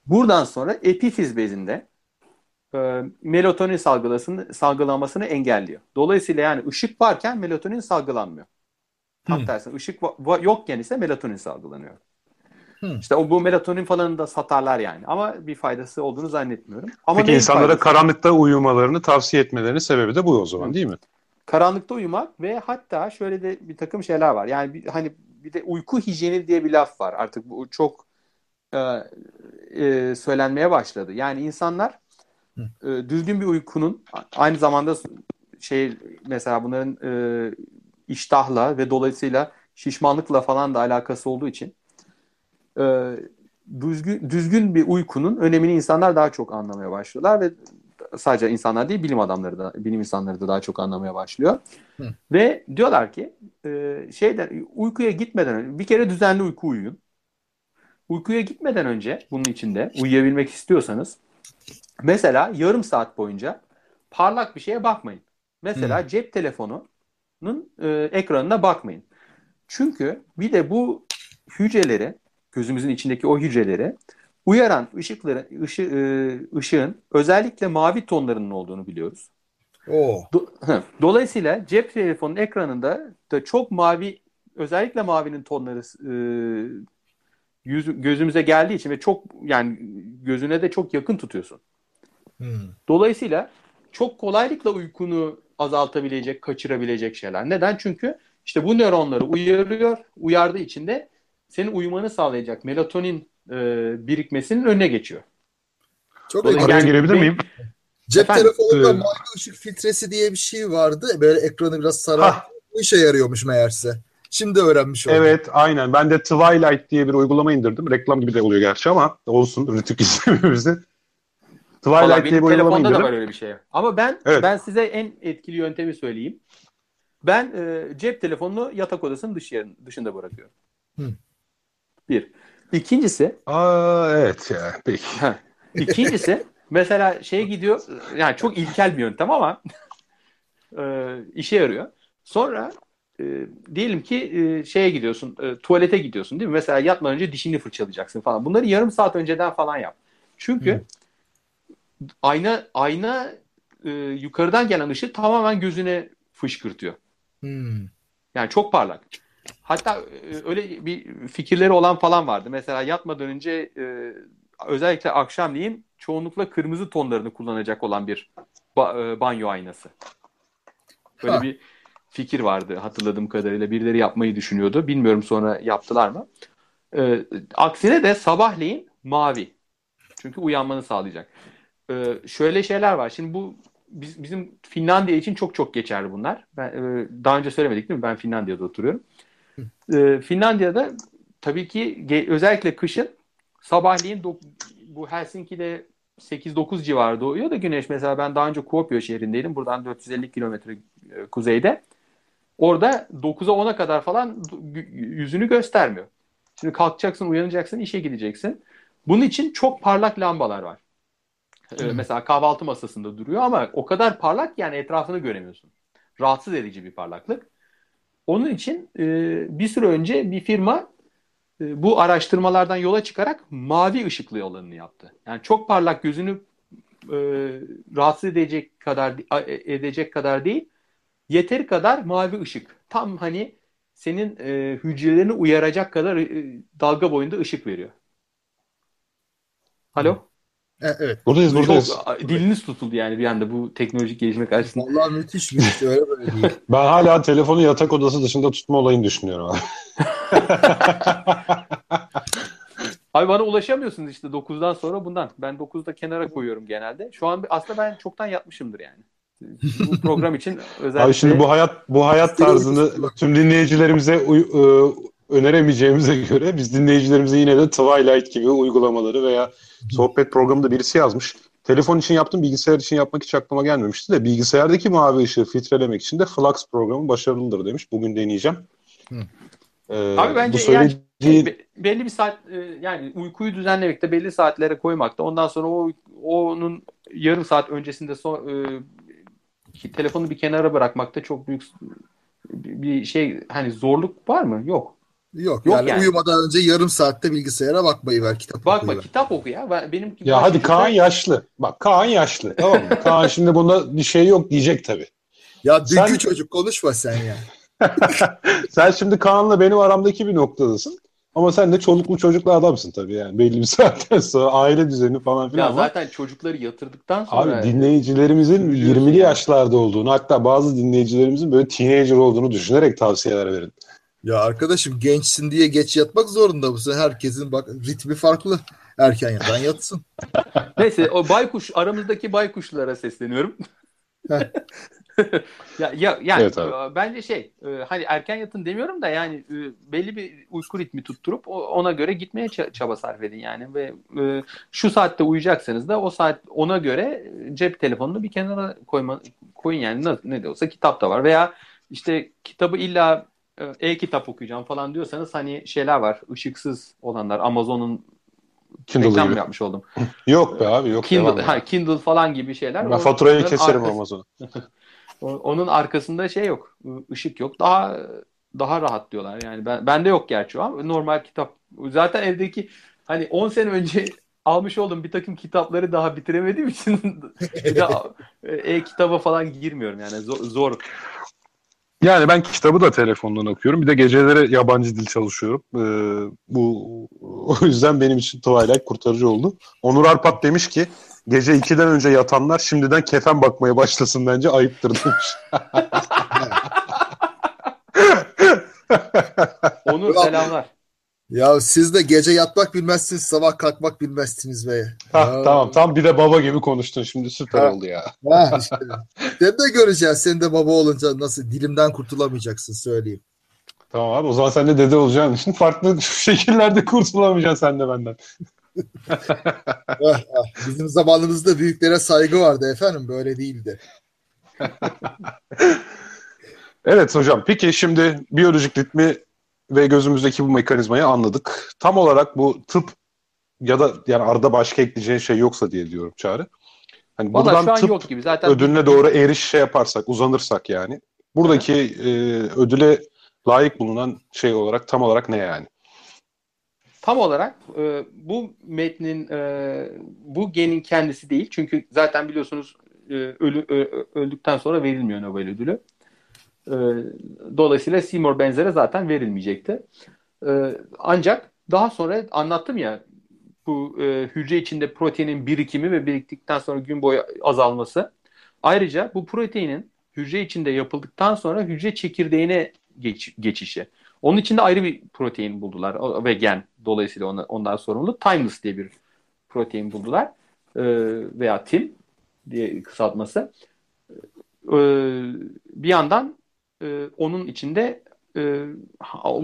buradan sonra epifiz bezinde melatonin salgılanmasını engelliyor. Dolayısıyla yani ışık varken melatonin salgılanmıyor. Tam tersine ışık yokken ise melatonin salgılanıyor. İşte bu melatonin falanını da satarlar yani. Ama bir faydası olduğunu zannetmiyorum. Ama peki insanlara karanlıkta uyumalarını tavsiye etmelerinin sebebi de bu o zaman değil mi? Karanlıkta uyumak ve hatta şöyle de bir takım şeyler var. Yani bir de uyku hijyeni diye bir laf var. Artık bu çok söylenmeye başladı. Yani insanlar düzgün bir uykunun aynı zamanda mesela bunların iştahla ve dolayısıyla şişmanlıkla falan da alakası olduğu için düzgün bir uykunun önemini insanlar daha çok anlamaya başlıyorlar ve sadece insanlar değil bilim insanları da daha çok anlamaya başlıyor. Ve diyorlar ki uykuya gitmeden önce bir kere düzenli uyuyun. Uykuya gitmeden önce bunun içinde uyuyabilmek istiyorsanız mesela yarım saat boyunca parlak bir şeye bakmayın. Mesela cep telefonunun ekranına bakmayın. Çünkü bir de bu hücreleri, gözümüzün içindeki o hücreleri uyaran ışığın özellikle mavi tonlarının olduğunu biliyoruz. Dolayısıyla cep telefonunun ekranında da çok mavi, özellikle mavinin tonları gözümüze geldiği için ve çok yani gözüne de çok yakın tutuyorsun. Dolayısıyla çok kolaylıkla uykunu azaltabilecek, kaçırabilecek şeyler. Neden? Çünkü işte bu nöronları uyardığı için de senin uyumanı sağlayacak melatonin birikmesinin önüne geçiyor. Çok araya girebilir miyim? Cep telefonunda mavi ışık filtresi diye bir şey vardı. Böyle ekranı biraz saran. Bu işe yarıyormuş meğerse. Şimdi öğrenmiş oldum. Evet, aynen. Ben de Twilight diye bir uygulama indirdim. Reklam gibi de oluyor gerçi ama olsun. Rütük izlemiyor bizi. Twilight diye bir uygulama indirdim. Telefonda da var öyle bir şey. Ama ben size en etkili yöntemi söyleyeyim. Ben cep telefonunu yatak odasının dışında bırakıyorum. Bir. İkincisi... evet ya. Peki. İkincisi mesela gidiyor, yani çok ilkel bir yöntem ama işe yarıyor. Sonra diyelim ki gidiyorsun, tuvalete gidiyorsun değil mi? Mesela yatmadan önce dişini fırçalayacaksın falan. Bunları yarım saat önceden falan yap. Çünkü ayna yukarıdan gelen ışığı tamamen gözüne fışkırtıyor. Yani çok parlak. Hatta öyle bir fikirleri olan falan vardı. Mesela yatmadan önce özellikle akşamleyin çoğunlukla kırmızı tonlarını kullanacak olan bir banyo aynası. Böyle bir fikir vardı hatırladığım kadarıyla. Birileri yapmayı düşünüyordu. Bilmiyorum sonra yaptılar mı. Aksine de sabahleyin mavi. Çünkü uyanmanı sağlayacak. Şöyle şeyler var. Şimdi bu bizim Finlandiya için çok çok geçerli bunlar. Ben, daha önce söylemedik değil mi? Ben Finlandiya'da oturuyorum. Finlandiya'da tabii ki özellikle kışın sabahleyin bu Helsinki'de 8-9 civarı doğuyor da güneş. Mesela ben daha önce Kuopio şehrindeydim. Buradan 450 kilometre kuzeyde. Orada 9'a 10'a kadar falan yüzünü göstermiyor. Şimdi kalkacaksın, uyanacaksın, işe gideceksin. Bunun için çok parlak lambalar var. Mesela kahvaltı masasında duruyor ama o kadar parlak yani etrafını göremiyorsun. Rahatsız edici bir parlaklık. Onun için bir süre önce bir firma bu araştırmalardan yola çıkarak mavi ışıklı alanını yaptı. Yani çok parlak gözünü rahatsız edecek kadar değil, yeteri kadar mavi ışık. Tam hani senin hücrelerini uyaracak kadar dalga boyunda ışık veriyor. Alo? Evet. Buradayız. Diliniz tutuldu yani bir anda bu teknolojik gelişme karşısında. Vallahi müthiş bir şey. Öyle böyle değil. Ben hala telefonu yatak odası dışında tutma olayını düşünüyorum abi. Abi bana ulaşamıyorsunuz işte 9'dan sonra bundan. Ben 9'da kenara koyuyorum genelde. Şu an aslında ben çoktan yatmışımdır yani. Bu program için özellikle. Abi şimdi bu hayat tarzını tüm dinleyicilerimize öneremeyeceğimize göre biz dinleyicilerimize yine de Twilight gibi uygulamaları veya sohbet programında birisi yazmış. Telefon için yaptım, bilgisayar için yapmak hiç aklıma gelmemişti de bilgisayardaki mavi ışığı filtrelemek için de Flux programı başarılıdır demiş. Bugün deneyeceğim. Abi bence belli bir saat yani uykuyu düzenlemekte belli saatlere koymakta. Ondan sonra onun yarım saat öncesinde telefonu bir kenara bırakmakta çok büyük bir hani zorluk var mı? Yok yani uyumadan önce yarım saatte bilgisayara bakmayı ver, kitap oku ya. Benimki ya hadi Kaan yaşlı. Bak Kaan yaşlı. Tamam mı? Kaan şimdi bunda bir şey yok diyecek tabii. Ya dünkü çocuk konuşma sen ya. Sen şimdi Kaan'la benim aramdaki bir noktadasın. Ama sen de çoluklu çocuklu adamsın tabii yani. Belli bir saatten sonra aile düzeni falan filan. Ya zaten çocukları yatırdıktan sonra... Abi dinleyicilerimizin 20'li yaşlarda olduğunu, hatta bazı dinleyicilerimizin böyle teenager olduğunu düşünerek tavsiyeler verin. Ya arkadaşım gençsin diye geç yatmak zorunda mısın? Herkesin bak ritmi farklı. Erken yatan yatsın. Neyse o aramızdaki baykuşlara sesleniyorum. Yani evet, bence hani erken yatın demiyorum da yani belli bir uyku ritmi tutturup ona göre gitmeye çaba sarf edin yani ve şu saatte uyuyacaksanız da o saat ona göre cep telefonunu bir kenara koyun yani ne de olsa kitap da var veya işte kitabı illa e-kitap okuyacağım falan diyorsanız hani şeyler var ışıksız olanlar Amazon'un Kindle gibi yapmış oldum. Yok be abi yok. Kindle falan gibi şeyler. Ben faturayı keserim Amazon'a. Onun arkasında yok. Işık yok. Daha rahat diyorlar. Yani bende yok gerçi o an. Normal kitap. Zaten evdeki hani 10 sene önce almış olduğum bir takım kitapları daha bitiremediğim için kitaba falan girmiyorum yani zor. Yani ben kitabı da telefondan okuyorum. Bir de geceleri yabancı dil çalışıyorum. O yüzden benim için Twilight kurtarıcı oldu. Onur Arpat demiş ki gece 2'den önce yatanlar şimdiden kefen bakmaya başlasın bence ayıptır demiş. Onur selamlar. Ya siz de gece yatmak bilmezsiniz, sabah kalkmak bilmezsiniz be. Tamam, tam bir de baba gibi konuştun şimdi süper oldu ya. İşte. Sen de göreceğiz, sen de baba olunca nasıl dilimden kurtulamayacaksın söyleyeyim. Tamam abi o zaman sen de dede olacaksın. Şimdi farklı şekillerde kurtulamayacaksın sen de benden. Bizim zamanımızda büyüklere saygı vardı efendim, böyle değildi. Evet hocam, peki şimdi biyolojik ritmi ve gözümüzdeki bu mekanizmayı anladık. Tam olarak bu tıp ya da yani arada başka ekleyeceğin şey yoksa diye diyorum Çağrı. Hani buradan tıp gibi. Zaten ödülüne doğru eriş şey yaparsak, uzanırsak yani. Buradaki ödüle layık bulunan şey olarak tam olarak ne yani? Tam olarak bu metnin, bu genin kendisi değil. Çünkü zaten biliyorsunuz öldükten sonra verilmiyor Nobel ödülü. Dolayısıyla Seymour Benzer'e zaten verilmeyecekti. Ancak daha sonra anlattım ya, bu hücre içinde proteinin birikimi ve biriktikten sonra gün boyu azalması. Ayrıca bu proteinin hücre içinde yapıldıktan sonra hücre çekirdeğine geçişi. Onun için de ayrı bir protein buldular ve gen dolayısıyla ondan sorumlu. Timeless diye bir protein buldular. Veya Tim diye kısaltması. Bir yandan onun içinde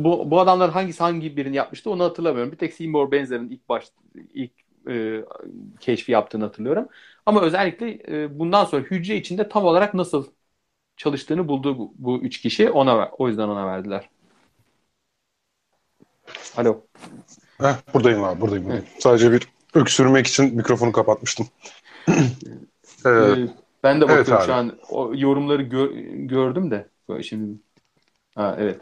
bu adamlar hangi birini yapmıştı onu hatırlamıyorum. Bir tek Seymour Benzer'in ilk keşfi yaptığını hatırlıyorum. Ama özellikle bundan sonra hücre içinde tam olarak nasıl çalıştığını buldu bu üç kişi. O yüzden ona verdiler. Alo. Buradayım abi, buradayım. Sadece bir öksürmek için mikrofonu kapatmıştım. Ben de bakıyorum, evet şu an o yorumları gördüm de şimdi. Ha, evet.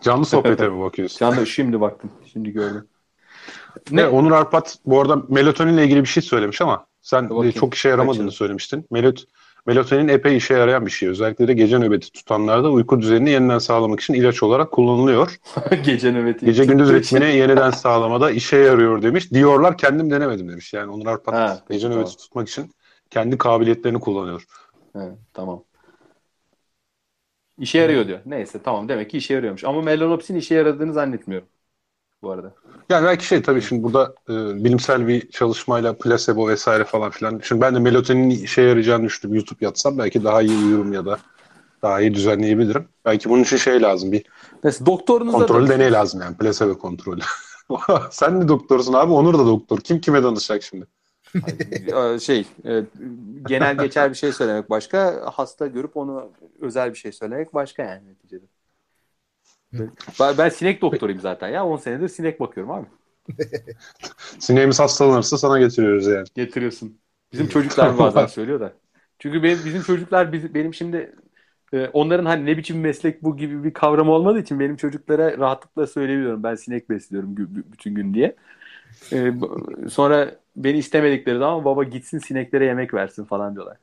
Canlı sohbete mi bakıyorsun? Canlı, şimdi baktım. Şimdi gördüm. Ne? Onur Arpat bu arada melatoninle ilgili bir şey söylemiş ama sen çok işe yaramadığını söylemiştin. Melatonin epey işe yarayan bir şey. Özellikle de gece nöbeti tutanlarda uyku düzenini yeniden sağlamak için ilaç olarak kullanılıyor. Gece nöbeti. Gece gündüz ritmini yeniden sağlamada işe yarıyor demiş. Diyorlar, kendim denemedim demiş. Yani Onur Arpat gece nöbeti tutmak için kendi kabiliyetlerini kullanıyor. Evet, tamam. İşe yarıyor diyor. Neyse tamam, demek ki işe yarıyormuş. Ama melanopsin işe yaradığını zannetmiyorum bu arada. Yani belki tabii şimdi burada bilimsel bir çalışmayla plasebo vesaire falan filan. Şimdi ben de melatonin işe yarayacağını düşünüp YouTube yatsam belki daha iyi uyurum ya da daha iyi düzenleyebilirim. Belki bunun için şey lazım, bir neyse, doktorunuza kontrolü deney lazım yani, plasebo kontrolü. Sen de doktorsun abi, Onur da doktor. Kim kime danışacak şimdi? Genel geçer bir şey söylemek başka, hasta görüp onu özel bir şey söylemek başka yani neticede. Ben sinek doktoruyum zaten ya, 10 senedir sinek bakıyorum abi. Sineğimiz hastalanırsa sana getiriyoruz yani. Getiriyorsun. Bizim çocuklar bazen söylüyor da. Çünkü bizim çocuklar, benim şimdi onların hani ne biçim meslek bu gibi bir kavram olmadığı için benim çocuklara rahatlıkla söyleyebiliyorum ben sinek besliyorum bütün gün diye. Sonra beni istemedikleri zaman baba gitsin sineklere yemek versin falan diyorlar.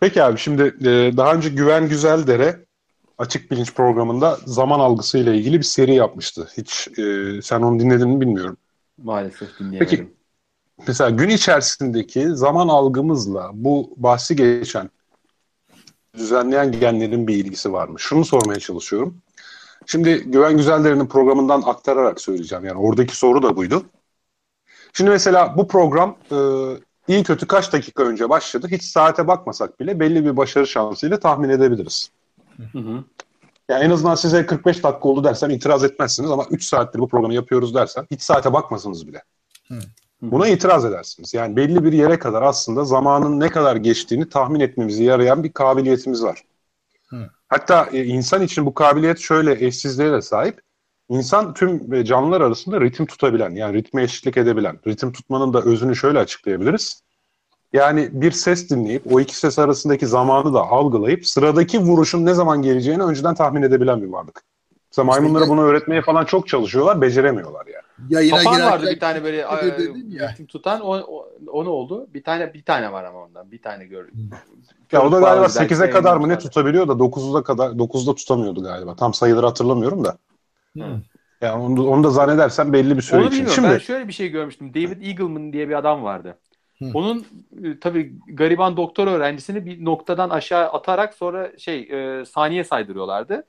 Peki abi, şimdi daha önce Güven Güzel Dere Açık Bilinç programında zaman algısı ile ilgili bir seri yapmıştı. Hiç sen onu dinledin mi bilmiyorum. Maalesef dinleyemedim. Peki mesela gün içerisindeki zaman algımızla bu bahsi geçen düzenleyen genlerin bir ilgisi var mı? Şunu sormaya çalışıyorum. Şimdi Güven Güzel Dere'nin programından aktararak söyleyeceğim. Yani oradaki soru da buydu. Şimdi mesela bu program iyi kötü kaç dakika önce başladı. Hiç saate bakmasak bile belli bir başarı şansıyla tahmin edebiliriz. Hı. Yani en azından size 45 dakika oldu dersen itiraz etmezsiniz ama 3 saattir bu programı yapıyoruz dersen hiç saate bakmasanız bile. Hı. Buna itiraz edersiniz. Yani belli bir yere kadar aslında zamanın ne kadar geçtiğini tahmin etmemizi yarayan bir kabiliyetimiz var. Hı. Hatta insan için bu kabiliyet şöyle eşsizliğe de sahip. İnsan tüm canlılar arasında ritim tutabilen, yani ritme eşitlik edebilen. Ritim tutmanın da özünü şöyle açıklayabiliriz. Yani bir ses dinleyip o iki ses arasındaki zamanı da algılayıp sıradaki vuruşun ne zaman geleceğini önceden tahmin edebilen bir varlık. Mesela maymunlara bunu öğretmeye falan çok çalışıyorlar, beceremiyorlar yani. Papağan vardı bir tane böyle ritim tutan, o ne oldu? Bir tane var ama ondan, bir tane gördüm. Ya o da galiba 8'e kadar mı ne tutabiliyor da 9'da tutamıyordu galiba. Tam sayıları hatırlamıyorum da. Yani onu da zannedersem belli bir süre için. Onu bilmiyorum. Şimdi ben şöyle bir şey görmüştüm. David Eagleman diye bir adam vardı. Onun tabii gariban doktor öğrencisini bir noktadan aşağı atarak sonra saniye saydırıyorlardı.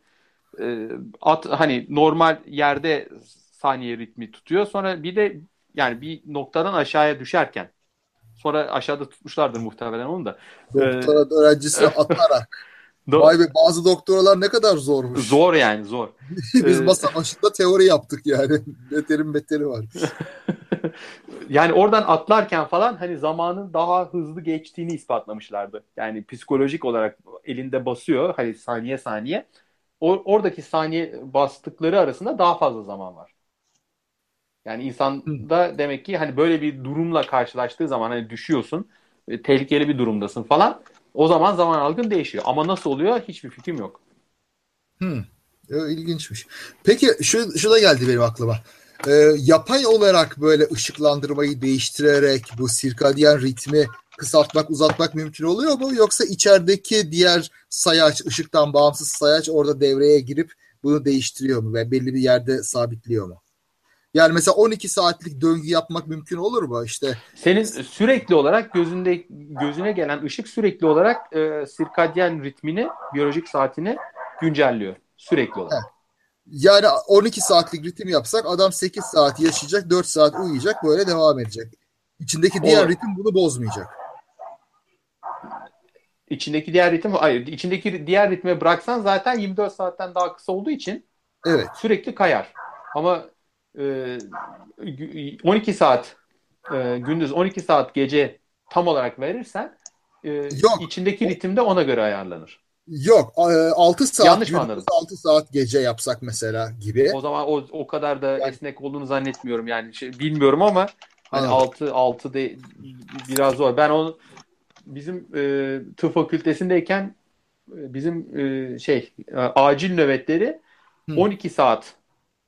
Hani normal yerde saniye ritmi tutuyor. Sonra bir de yani bir noktadan aşağıya düşerken. Sonra aşağıda tutmuşlardır muhtemelen onu da. Doktora öğrencisini atarak. Vay be, bazı doktoralar ne kadar zormuş. Zor yani, zor. Biz masa başında teori yaptık yani. Beterin beteri var. Yani oradan atlarken falan hani zamanın daha hızlı geçtiğini ispatlamışlardı. Yani psikolojik olarak elinde basıyor hani saniye saniye. Oradaki saniye bastıkları arasında daha fazla zaman var. Yani insanda demek ki hani böyle bir durumla karşılaştığı zaman hani düşüyorsun, tehlikeli bir durumdasın falan. O zaman zaman algın değişiyor. Ama nasıl oluyor hiçbir fikrim yok. İlginçmiş. Peki şu da geldi benim aklıma. Yapay olarak böyle ışıklandırmayı değiştirerek bu sirkadiyen ritmi kısaltmak, uzatmak mümkün oluyor mu? Yoksa içerideki diğer sayaç, ışıktan bağımsız sayaç orada devreye girip bunu değiştiriyor mu? Ve belli bir yerde sabitliyor mu? Yani mesela 12 saatlik döngü yapmak mümkün olur mu? İşte senin sürekli olarak gözüne gelen ışık sürekli olarak sirkadiyen ritmini, biyolojik saatini güncelliyor sürekli olarak. Evet. Yani 12 saatlik ritim yapsak adam 8 saat yaşayacak, 4 saat uyuyacak, böyle devam edecek. İçindeki diğer ritim bunu bozmayacak. İçindeki diğer ritim, hayır, içindeki diğer ritme bıraksan zaten 24 saatten daha kısa olduğu için evet, sürekli kayar. Ama 12 saat gündüz, 12 saat gece tam olarak verirsen içindeki ritim de ona göre ayarlanır. Yok, 6 saat yanlış gündüz, anladım. 6 saat gece yapsak mesela gibi. O zaman o kadar da yani, esnek olduğunu zannetmiyorum yani, bilmiyorum ama hani 6 de biraz zor. Ben onu bizim tıp fakültesindeyken bizim acil nöbetleri 12 saat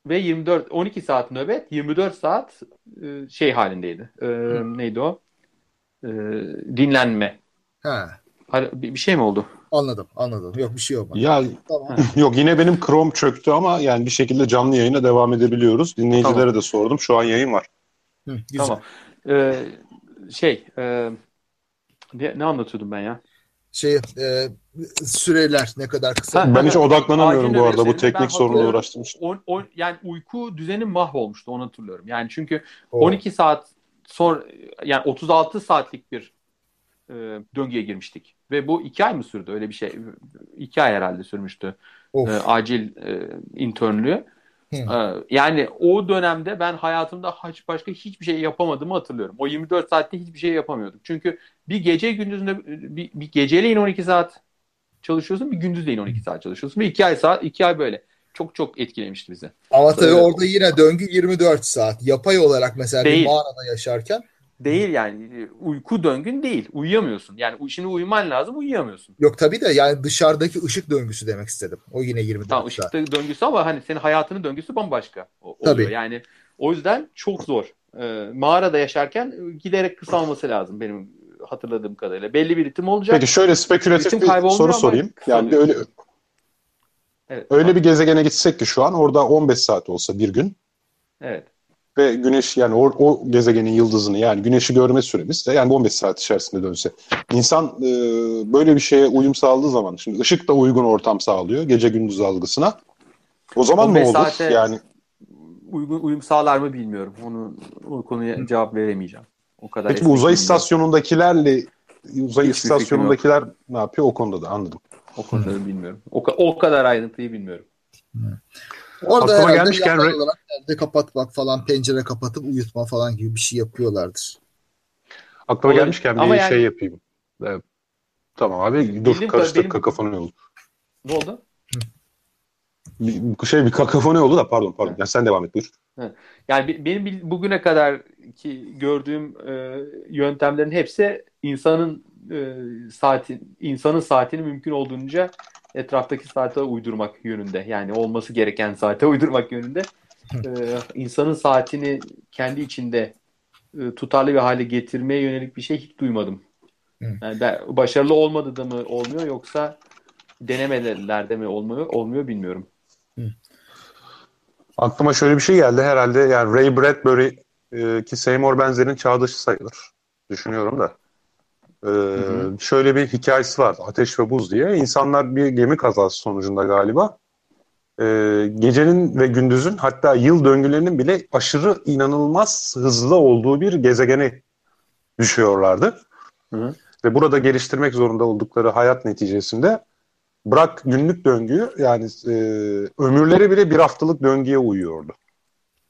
ve 12 saat nöbet, 24 saat halindeydi. Neydi o? Dinlenme. Bir şey mi oldu? Anladım. Yok, bir şey olmadı. Ya, tamam. Yok, yine benim Chrome çöktü ama yani bir şekilde canlı yayına devam edebiliyoruz. Dinleyicilere de sordum. Şu an yayın var. Tamam. Ne anlatıyordum ben ya? Süreler ne kadar kısa. Ben hiç odaklanamıyorum bu arada. Bu teknik sorunla uğraştım. Yani uyku düzenim mahvolmuştu. Onu hatırlıyorum. Yani çünkü 12 saat sonra yani 36 saatlik bir döngüye girmiştik. Ve bu 2 ay mı sürdü? Öyle bir şey. 2 ay herhalde sürmüştü. Acil internlüğü. Yani o dönemde ben hayatımda başka hiçbir şey yapamadığımı hatırlıyorum. O 24 saatte hiçbir şey yapamıyordum. Çünkü bir gece gündüzünde bir geceleyin 12 saat çalışıyorsun, bir gündüzleyin 12 saat çalışıyorsun. Ve 2 ay böyle. Çok etkilemişti bizi. Ama tabii orada yine döngü 24 saat. Yapay olarak mesela değil, bir mağarada yaşarken. Değil yani, uyku döngün değil. Uyuyamıyorsun. Yani şimdi uyuman lazım, uyuyamıyorsun. Yok tabii de yani dışarıdaki ışık döngüsü demek istedim. O yine 24 saat. Işık döngüsü ama hani senin hayatının döngüsü bambaşka oluyor. Tabii. Yani o yüzden çok zor. Mağarada yaşarken giderek kısalması lazım benim hatırladığım kadarıyla. Belli bir ritim olacak. Peki şöyle spekülatif bir soru sorayım. Yani öyle bir gezegene gitsek ki şu an orada 15 saat olsa bir gün. Evet. Ve güneş yani o gezegenin yıldızını yani güneşi görme süremiz de yani 15 saat içerisinde dönse. İnsan böyle bir şeye uyum sağladığı zaman şimdi ışık da uygun ortam sağlıyor gece gündüz algısına. O zaman mı olur? Yani uyum sağlar mı bilmiyorum. O konuya cevap veremeyeceğim. O kadar. Peki bu uzay istasyonundakiler ne yapıyor? O konuda da anladım. O konuda da bilmiyorum. O kadar ayrıntıyı bilmiyorum. Orada aklıma gelmişken perde kapatmak falan, pencere kapatıp uyutma falan gibi bir şey yapıyorlardır. Aklıma gelmişken bir yani, şey yapayım. Evet. Tamam abi, dur karıştırdık, kakafoni oldu. Ne oldu? Bir kakafoni oldu da pardon. Yani sen devam et, buyur. Yani benim bugüne kadar ki gördüğüm yöntemlerin hepsi insanın saatini mümkün olduğunca etraftaki saate uydurmak yönünde. Yani olması gereken saate uydurmak yönünde. İnsanın saatini kendi içinde tutarlı bir hale getirmeye yönelik bir şey hiç duymadım. Yani başarılı olmadı da mı olmuyor, yoksa denemelerde mi olmuyor bilmiyorum. Aklıma şöyle bir şey geldi herhalde. Yani Ray Bradbury ki Seymour Benzer'in çağdaşı sayılır. Düşünüyorum da. Şöyle bir hikayesi var, Ateş ve Buz diye. İnsanlar bir gemi kazası sonucunda galiba gecenin ve gündüzün, hatta yıl döngülerinin bile aşırı inanılmaz hızlı olduğu bir gezegene düşüyorlardı. Ve burada geliştirmek zorunda oldukları hayat neticesinde Bırak günlük döngüyü, yani ömürleri bile bir haftalık döngüye uyuyordu.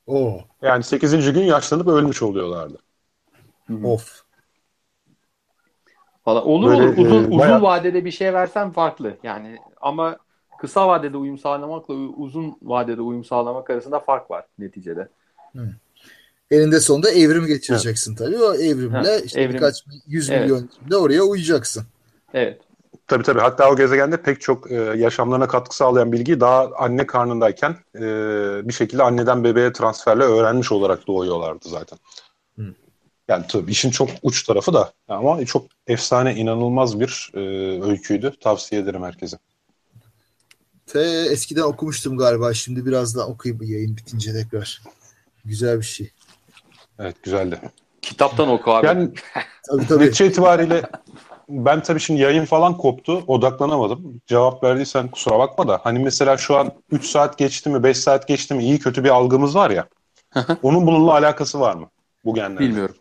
Oo. Yani 8. gün yaşlanıp ölmüş oluyorlardı. Of. Valla olur uzun bayağı... vadede bir şey versen farklı yani, ama kısa vadede uyum sağlamakla uzun vadede uyum sağlamak arasında fark var neticede. Hı. Elinde sonunda evrim geçireceksin tabii. O evrimle birkaç 100 milyon de oraya uyacaksın. Evet. Tabii. Hatta o gezegende pek çok yaşamlarına katkı sağlayan bilgiyi daha anne karnındayken bir şekilde anneden bebeğe transferle öğrenmiş olarak doğuyorlardı zaten. Hı. Yani tabii işin çok uç tarafı da, ama çok efsane, inanılmaz bir öyküydü. Tavsiye ederim herkese. Eskiden okumuştum galiba. Şimdi biraz daha okuyayım yayın bitince tekrar. Güzel bir şey. Evet, güzeldi. Kitaptan oku abi. Yani tabii. Netice itibariyle ben tabii şimdi yayın falan koptu. Odaklanamadım. Cevap verdiysen kusura bakma da. Hani mesela şu an 3 saat geçti mi, 5 saat geçti mi iyi kötü bir algımız var ya. Onun bununla alakası var mı? Bu genlerde. Bilmiyorum.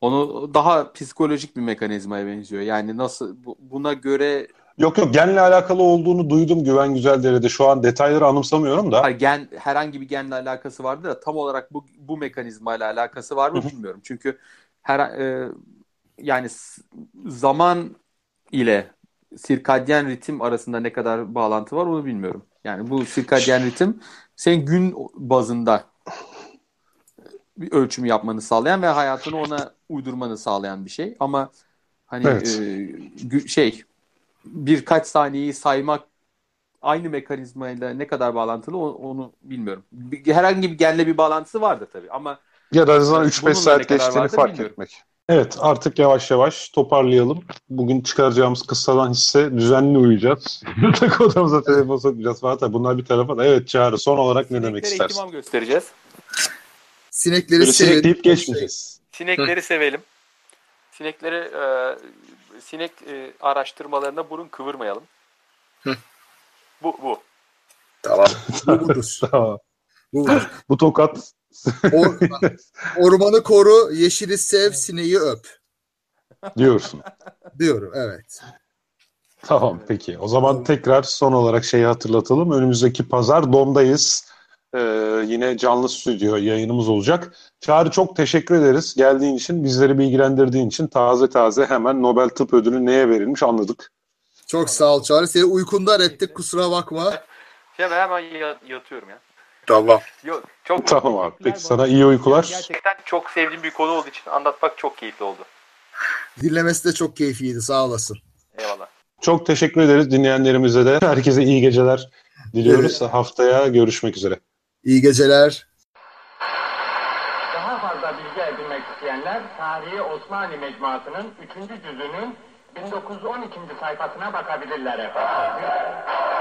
Onu daha psikolojik bir mekanizmaya benziyor. Yani nasıl buna göre... Yok genle alakalı olduğunu duydum Güven Güzel Dere'de. Şu an detayları anımsamıyorum da. Hayır, gen, herhangi bir genle alakası vardır da tam olarak bu mekanizmayla alakası var mı bilmiyorum. Çünkü yani zaman ile sirkadyen ritim arasında ne kadar bağlantı var onu bilmiyorum. Yani bu sirkadyen ritim senin gün bazında bir ölçüm yapmanı sağlayan ve hayatını ona uydurmanı sağlayan bir şey. Ama hani birkaç saniyeyi saymak aynı mekanizmayla ne kadar bağlantılı onu bilmiyorum. Herhangi bir genle bir bağlantısı vardır tabii ama... Ya da en azından 3-5 saat geçtiğini fark etmek. Evet, artık yavaş yavaş toparlayalım. Bugün çıkaracağımız kıssadan hisse düzenli uyuyacağız. Yatak odamıza telefon sokacağız falan. Tabii bunlar bir tarafa da. Evet Çağrı, son olarak ne demek istersin? Sineklere ihtimam göstereceğiz. Sinekleri sevelim. Sinek deyip geçmeyeceğiz. Sinekleri sevelim. Sinekleri... sinek araştırmalarına burun kıvırmayalım. Bu. Tamam. Bu budur. Tamam. Bu tokat. Ormanı koru, yeşili sev, sineği öp. Diyorsun. Diyorum, evet. Tamam, peki. O zaman tekrar son olarak şeyi hatırlatalım. Önümüzdeki pazar DOM'dayız. Yine canlı stüdyo yayınımız olacak. Çağrı, çok teşekkür ederiz geldiğin için, bizleri bilgilendirdiğin için. Taze hemen Nobel Tıp Ödülü neye verilmiş anladık. Çok sağ ol Çağrı. Seni uykundan ettik, kusura bakma. Hemen yatıyorum ya. Tamam. Tamam abi. Peki, sana iyi uykular. Gerçekten çok sevdiğim bir konu olduğu için anlatmak çok keyifli oldu. Dinlemesi de çok keyifliydi, sağ olasın. Eyvallah. Çok teşekkür ederiz dinleyenlerimize de. Herkese iyi geceler diliyoruz. Evet. Haftaya görüşmek üzere. İyi geceler. Daha fazla bilgi edinmek isteyenler Tarihi Osmanlı Mecmuası'nın 3. cüzünün 1912. sayfasına bakabilirler efendim.